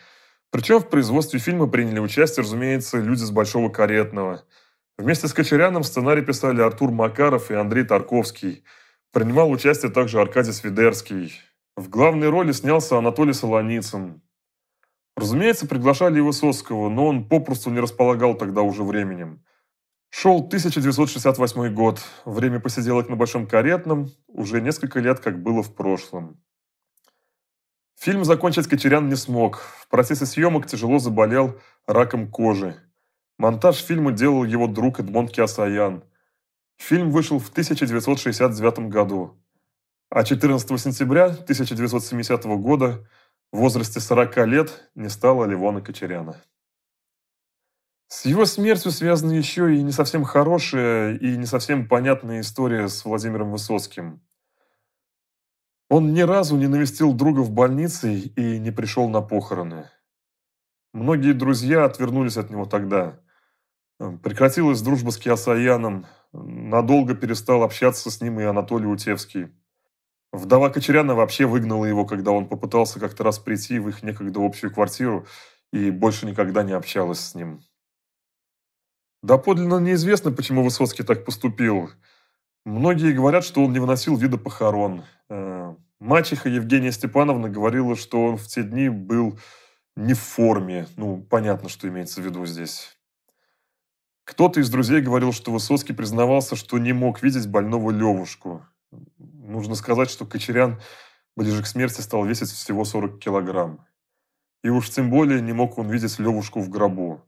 Причем в производстве фильма приняли участие, разумеется, люди с Большого Каретного. Вместе с Кочаряном сценарий писали Артур Макаров и Андрей Тарковский. Принимал участие также Аркадий Свидерский. В главной роли снялся Анатолий Солоницын. Разумеется, приглашали и Высоцкого, но он попросту не располагал тогда уже временем. Шел 1968 год, время посиделок на Большом Каретном уже несколько лет как было в прошлом. Фильм закончить Кочарян не смог, в процессе съемок тяжело заболел раком кожи. Монтаж фильма делал его друг Эдмонд Кеосаян. Фильм вышел в 1969 году, а 14 сентября 1970 года в возрасте 40 лет не стало Левона Кочаряна. С его смертью связана еще и не совсем хорошая и не совсем понятная история с Владимиром Высоцким. Он ни разу не навестил друга в больнице и не пришел на похороны. Многие друзья отвернулись от него тогда. Прекратилась дружба с Кеосаяном, надолго перестал общаться с ним и Анатолий Утевский. Вдова Кочаряна вообще выгнала его, когда он попытался как-то раз прийти в их некогда общую квартиру и больше никогда не общалась с ним. Доподлинно неизвестно, почему Высоцкий так поступил. Многие говорят, что он не выносил вида похорон. Мачеха Евгения Степановна говорила, что он в те дни был не в форме. Ну, понятно, что имеется в виду здесь. Кто-то из друзей говорил, что Высоцкий признавался, что не мог видеть больного Левушку. Нужно сказать, что Кочарян ближе к смерти стал весить всего 40 килограмм. И уж тем более не мог он видеть Левушку в гробу.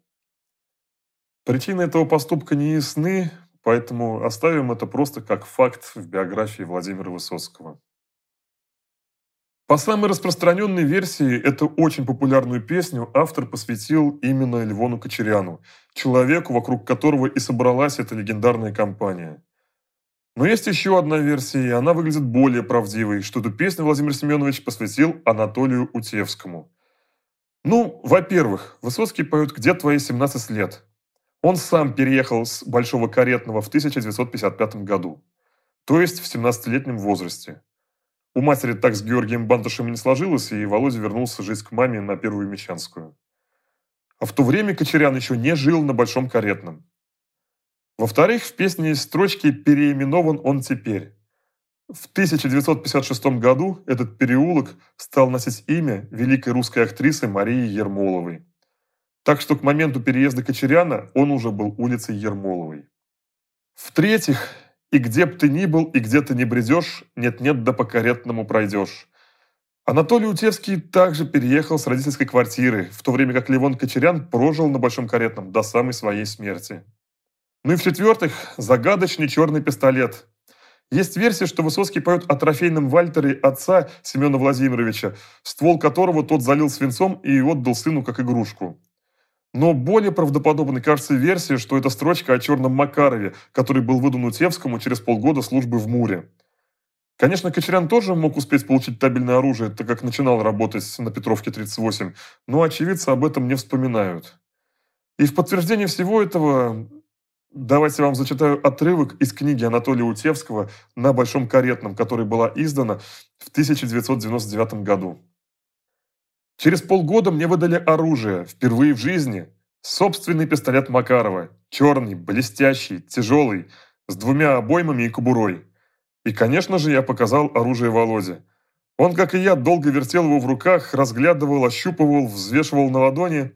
Причины этого поступка не ясны, поэтому оставим это просто как факт в биографии Владимира Высоцкого. По самой распространенной версии, эту очень популярную песню автор посвятил именно Левону Кочаряну, человеку, вокруг которого и собралась эта легендарная компания. Но есть еще одна версия, и она выглядит более правдивой, что эту песню Владимир Семенович посвятил Анатолию Утевскому. Ну, во-первых, Высоцкий поет «Где твои 17 лет?». Он сам переехал с Большого Каретного в 1955 году, то есть в 17-летнем возрасте. У матери так с Георгием Бантышем не сложилось, и Володя вернулся жить к маме на Первую Мещанскую. А в то время Кочарян еще не жил на Большом Каретном. Во-вторых, в песне из строчки «Переименован он теперь». В 1956 году этот переулок стал носить имя великой русской актрисы Марии Ермоловой. Так что к моменту переезда Кочаряна он уже был улицей Ермоловой. В-третьих, и где б ты ни был, и где ты ни бредешь, нет-нет да по каретному пройдешь. Анатолий Утевский также переехал с родительской квартиры, в то время как Левон Кочарян прожил на Большом Каретном до самой своей смерти. Ну и в-четвертых, загадочный черный пистолет. Есть версия, что Высоцкий поет о трофейном вальтере отца Семена Владимировича, ствол которого тот залил свинцом и отдал сыну как игрушку. Но более правдоподобной кажется версия, что это строчка о черном Макарове, который был выдан Утевскому через полгода службы в МУРе. Конечно, Кочарян тоже мог успеть получить табельное оружие, так как начинал работать на Петровке 38, но очевидцы об этом не вспоминают. И в подтверждение всего этого давайте я вам зачитаю отрывок из книги Анатолия Утевского «На Большом Каретном», которая была издана в 1999 году. «Через полгода мне выдали оружие, впервые в жизни, собственный пистолет Макарова, черный, блестящий, тяжелый, с двумя обоймами и кобурой. И, конечно же, я показал оружие Володе. Он, как и я, долго вертел его в руках, разглядывал, ощупывал, взвешивал на ладони.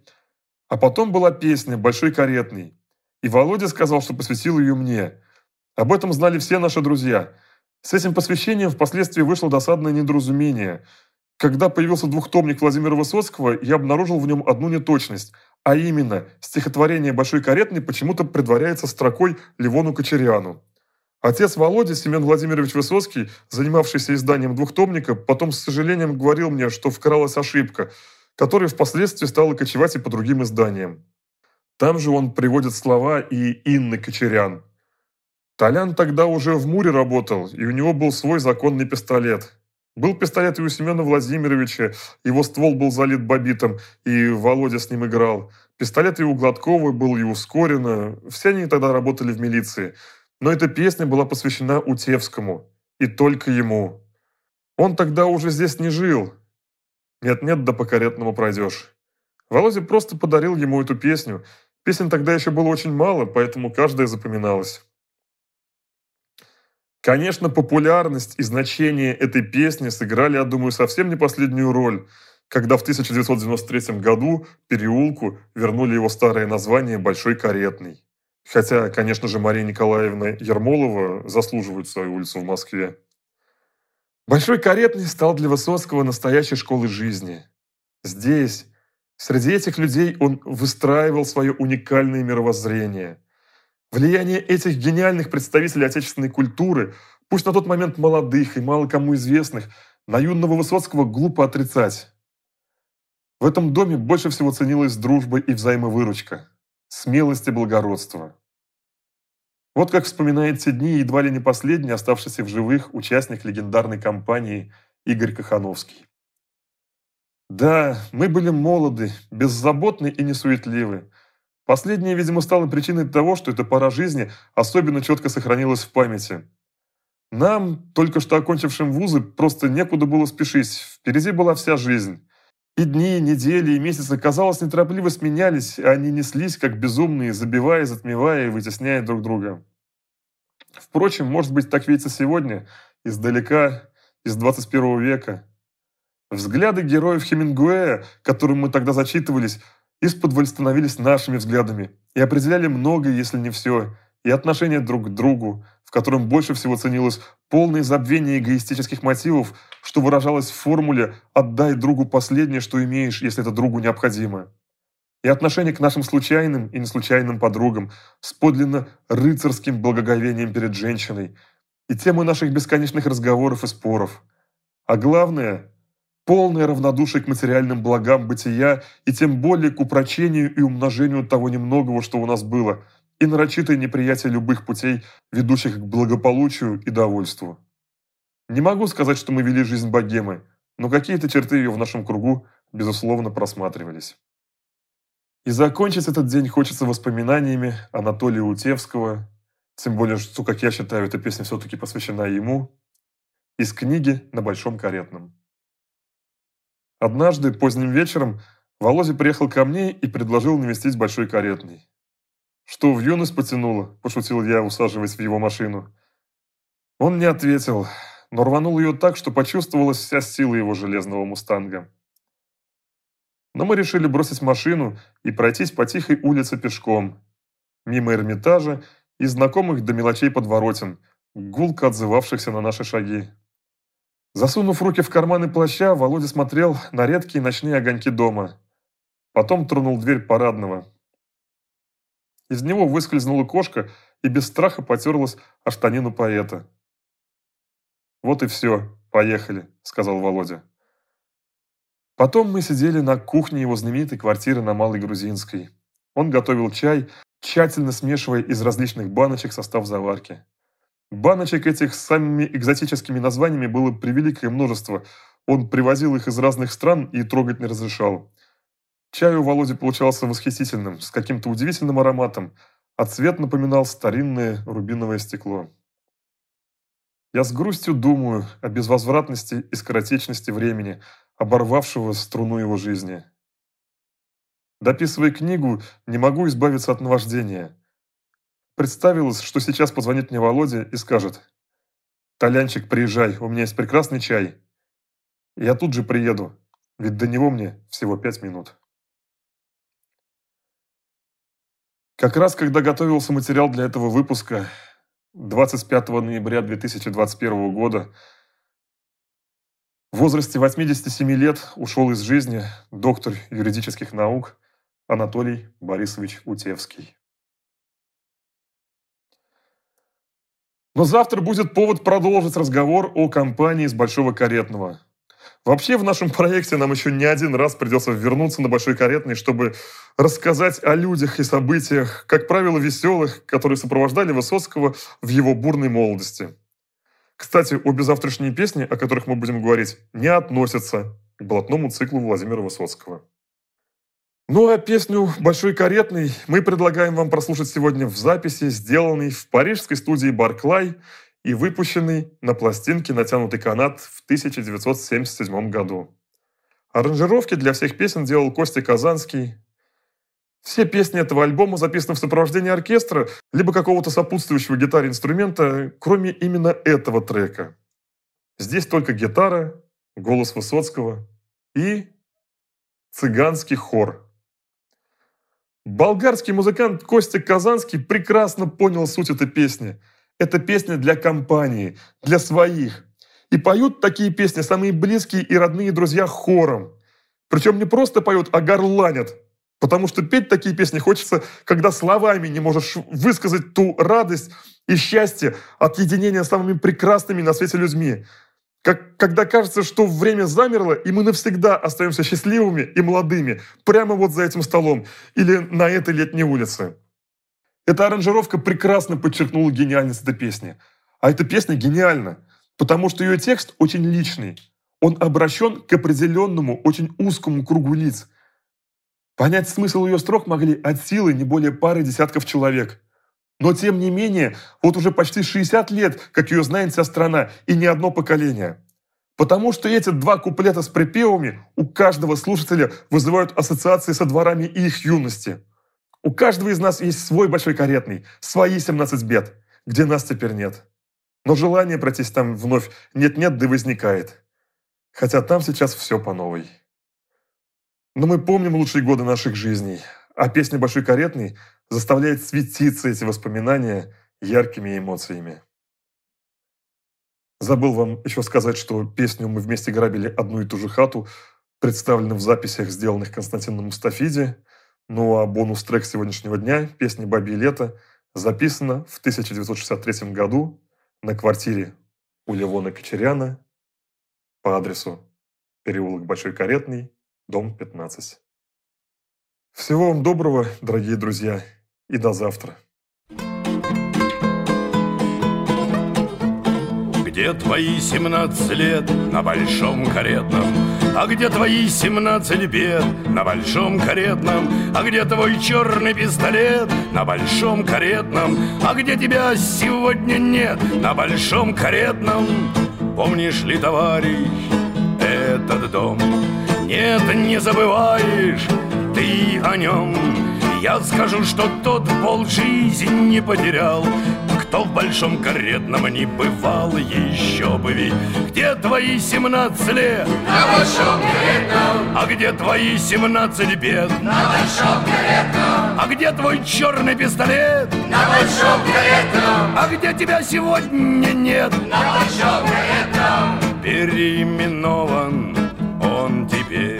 А потом была песня «Большой каретный». И Володя сказал, что посвятил ее мне. Об этом знали все наши друзья. С этим посвящением впоследствии вышло досадное недоразумение. Когда появился двухтомник Владимира Высоцкого, я обнаружил в нем одну неточность, а именно, стихотворение «Большой каретный» почему-то предваряется строкой Левону Кочаряну. Отец Володи, Семен Владимирович Высоцкий, занимавшийся изданием двухтомника, потом с сожалением говорил мне, что вкралась ошибка, которая впоследствии стала кочевать и по другим изданиям. Там же он приводит слова и Инны Кочарян. Толян тогда уже в МУРе работал, и у него был свой законный пистолет. Был пистолет и у Семена Владимировича, его ствол был залит бобитом, и Володя с ним играл. Пистолет и у Гладкова был, и у Скорина. Все они тогда работали в милиции. Но эта песня была посвящена Утевскому. И только ему. Он тогда уже здесь не жил. Нет-нет, да по каретному пройдешь. Володя просто подарил ему эту песню. Песен тогда еще было очень мало, поэтому каждая запоминалась. Конечно, популярность и значение этой песни сыграли, я думаю, совсем не последнюю роль, когда в 1993 году переулку вернули его старое название «Большой Каретный». Хотя, конечно же, Мария Николаевна Ермолова заслуживает свою улицу в Москве. «Большой Каретный» стал для Высоцкого настоящей школой жизни. Здесь, среди этих людей, он выстраивал свое уникальное мировоззрение. Влияние этих гениальных представителей отечественной культуры, пусть на тот момент молодых и мало кому известных, на юного Высоцкого глупо отрицать. В этом доме больше всего ценилась дружба и взаимовыручка, смелость и благородство. Вот как вспоминает те дни едва ли не последний оставшийся в живых участник легендарной кампании Игорь Кахановский. «Да, мы были молоды, беззаботны и несуетливы. Последнее, видимо, стало причиной того, что эта пора жизни особенно четко сохранилась в памяти. Нам, только что окончившим вузы, просто некуда было спешить, впереди была вся жизнь. И дни, и недели, и месяцы, казалось, неторопливо сменялись, а они неслись, как безумные, забивая, затмевая и вытесняя друг друга. Впрочем, может быть, так видится сегодня, издалека, из 21 века. Взгляды героев Хемингуэя, которым мы тогда зачитывались, исподволь становились нашими взглядами и определяли многое, если не все, и отношение друг к другу, в котором больше всего ценилось полное забвение эгоистических мотивов, что выражалось в формуле «отдай другу последнее, что имеешь, если это другу необходимо», и отношение к нашим случайным и неслучайным подругам с подлинно рыцарским благоговением перед женщиной, и темы наших бесконечных разговоров и споров. А главное — полное равнодушие к материальным благам бытия и тем более к упрочению и умножению того немногого, что у нас было, и нарочитое неприятие любых путей, ведущих к благополучию и довольству. Не могу сказать, что мы вели жизнь богемы, но какие-то черты ее в нашем кругу, безусловно, просматривались». И закончить этот день хочется воспоминаниями Анатолия Утевского, тем более, что, как я считаю, эта песня все-таки посвящена ему, из книги «На Большом Каретном». Однажды, поздним вечером, Володя приехал ко мне и предложил навестить Большой Каретный. «Что, в юность потянуло?» – пошутил я, усаживаясь в его машину. Он не ответил, но рванул ее так, что почувствовалась вся сила его железного мустанга. Но мы решили бросить машину и пройтись по тихой улице пешком, мимо Эрмитажа и знакомых до мелочей подворотен, гулко отзывавшихся на наши шаги. Засунув руки в карманы плаща, Володя смотрел на редкие ночные огоньки дома. Потом тронул дверь парадного. Из него выскользнула кошка и без страха потерлась о штанину поэта. «Вот и все, поехали», — сказал Володя. Потом мы сидели на кухне его знаменитой квартиры на Малой Грузинской. Он готовил чай, тщательно смешивая из различных баночек состав заварки. Баночек этих с самыми экзотическими названиями было превеликое множество. Он привозил их из разных стран и трогать не разрешал. Чай у Володи получался восхитительным, с каким-то удивительным ароматом, а цвет напоминал старинное рубиновое стекло. Я с грустью думаю о безвозвратности и скоротечности времени, оборвавшего струну его жизни. Дописывая книгу, не могу избавиться от наваждения. Представилось, что сейчас позвонит мне Володя и скажет: «Толянчик, приезжай, у меня есть прекрасный чай». И я тут же приеду, ведь до него мне всего 5 минут. Как раз когда готовился материал для этого выпуска, 25 ноября 2021 года, в возрасте 87 лет ушел из жизни доктор юридических наук Анатолий Борисович Утевский. Но завтра будет повод продолжить разговор о компании с Большого Каретного. Вообще в нашем проекте нам еще не один раз придется вернуться на Большой Каретный, чтобы рассказать о людях и событиях, как правило, веселых, которые сопровождали Высоцкого в его бурной молодости. Кстати, обе завтрашние песни, о которых мы будем говорить, не относятся к блатному циклу Владимира Высоцкого. Ну а песню «Большой Каретный» мы предлагаем вам прослушать сегодня в записи, сделанной в парижской студии «Барклай» и выпущенной на пластинке «Натянутый канат» в 1977 году. Аранжировки для всех песен делал Костя Казанский. Все песни этого альбома записаны в сопровождении оркестра либо какого-то сопутствующего гитаре инструмента, кроме именно этого трека. Здесь только гитара, голос Высоцкого и цыганский хор. Болгарский музыкант Костя Казанский прекрасно понял суть этой песни. Это песня для компании, для своих. И поют такие песни самые близкие и родные друзья хором. Причем не просто поют, а горланят. Потому что петь такие песни хочется, когда словами не можешь высказать ту радость и счастье от единения с самыми прекрасными на свете людьми. Когда кажется, что время замерло, и мы навсегда остаемся счастливыми и молодыми, прямо вот за этим столом или на этой летней улице. Эта аранжировка прекрасно подчеркнула гениальность этой песни. А эта песня гениальна, потому что ее текст очень личный. Он обращен к определенному, очень узкому кругу лиц. Понять смысл ее строк могли от силы не более пары десятков человек. Но тем не менее, вот уже почти 60 лет, как ее знает вся страна, и не одно поколение. Потому что эти два куплета с припевами у каждого слушателя вызывают ассоциации со дворами их юности. У каждого из нас есть свой Большой Каретный, свои 17 бед, где нас теперь нет. Но желание пройтись там вновь нет-нет, да возникает. Хотя там сейчас все по новой. Но мы помним лучшие годы наших жизней, а песня «Большой Каретный» заставляет светиться эти воспоминания яркими эмоциями. Забыл вам еще сказать, что песню «Мы вместе грабили одну и ту же хату» представлена в записях, сделанных Константином Мустафиди, ну а бонус-трек сегодняшнего дня, песня «Бабье лето», записана в 1963 году на квартире у Левона Кочаряна по адресу переулок Большой Каретный, дом 15. Всего вам доброго, дорогие друзья, и до завтра. Где твои 17 лет на Большом Каретном? А где твои 17 бед на Большом Каретном? А где твой черный пистолет на Большом Каретном? А где тебя сегодня нет на Большом Каретном? Помнишь ли, товарищ, этот дом? Нет, не забываешь ты о нем. Я скажу, что тот полжизни потерял, кто в Большом Каретном не бывал еще бы ведь. Где твои 17 лет? На Большом Каретном. А где твои 17 бед? На Большом Каретном. А где твой черный пистолет? На Большом Каретном. А где тебя сегодня нет? На Большом Каретном. переименован он теперь.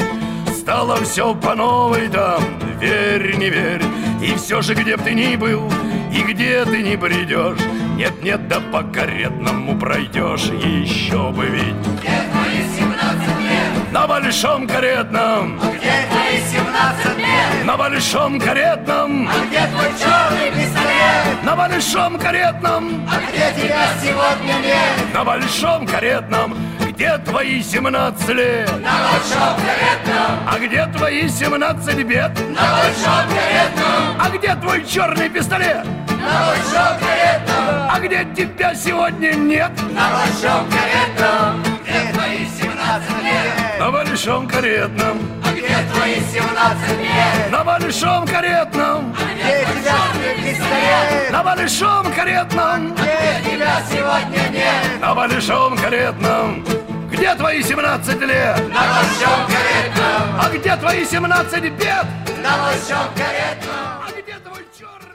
Стало все по новой, там, верь, не верь. И все же, где б ты ни был, и где ты ни придешь, нет-нет, да по каретному пройдешь. Еще бы ведь. Где твои 17 лет? На большом каретном. А где твои 17 лет? На большом каретном. А где твой черный пистолет? На большом каретном. А где тебя сегодня нет? На большом каретном. Где твои 17 лет? На большом каретном. А где твои 17 бед? На большом каретном. А где твой черный пистолет? На большом каретном. А где тебя сегодня нет? На большом каретном. Где твои 17 лет? На большом каретном. А где твои 17 лет? На большом каретном. А где тебя сегодня пистолет? На большом каретном. А где тебя сегодня нет? На большом каретном. Где твои 17 лет? На большом каретном. А где твои 17 бед? На большом каретном. А где твой черный?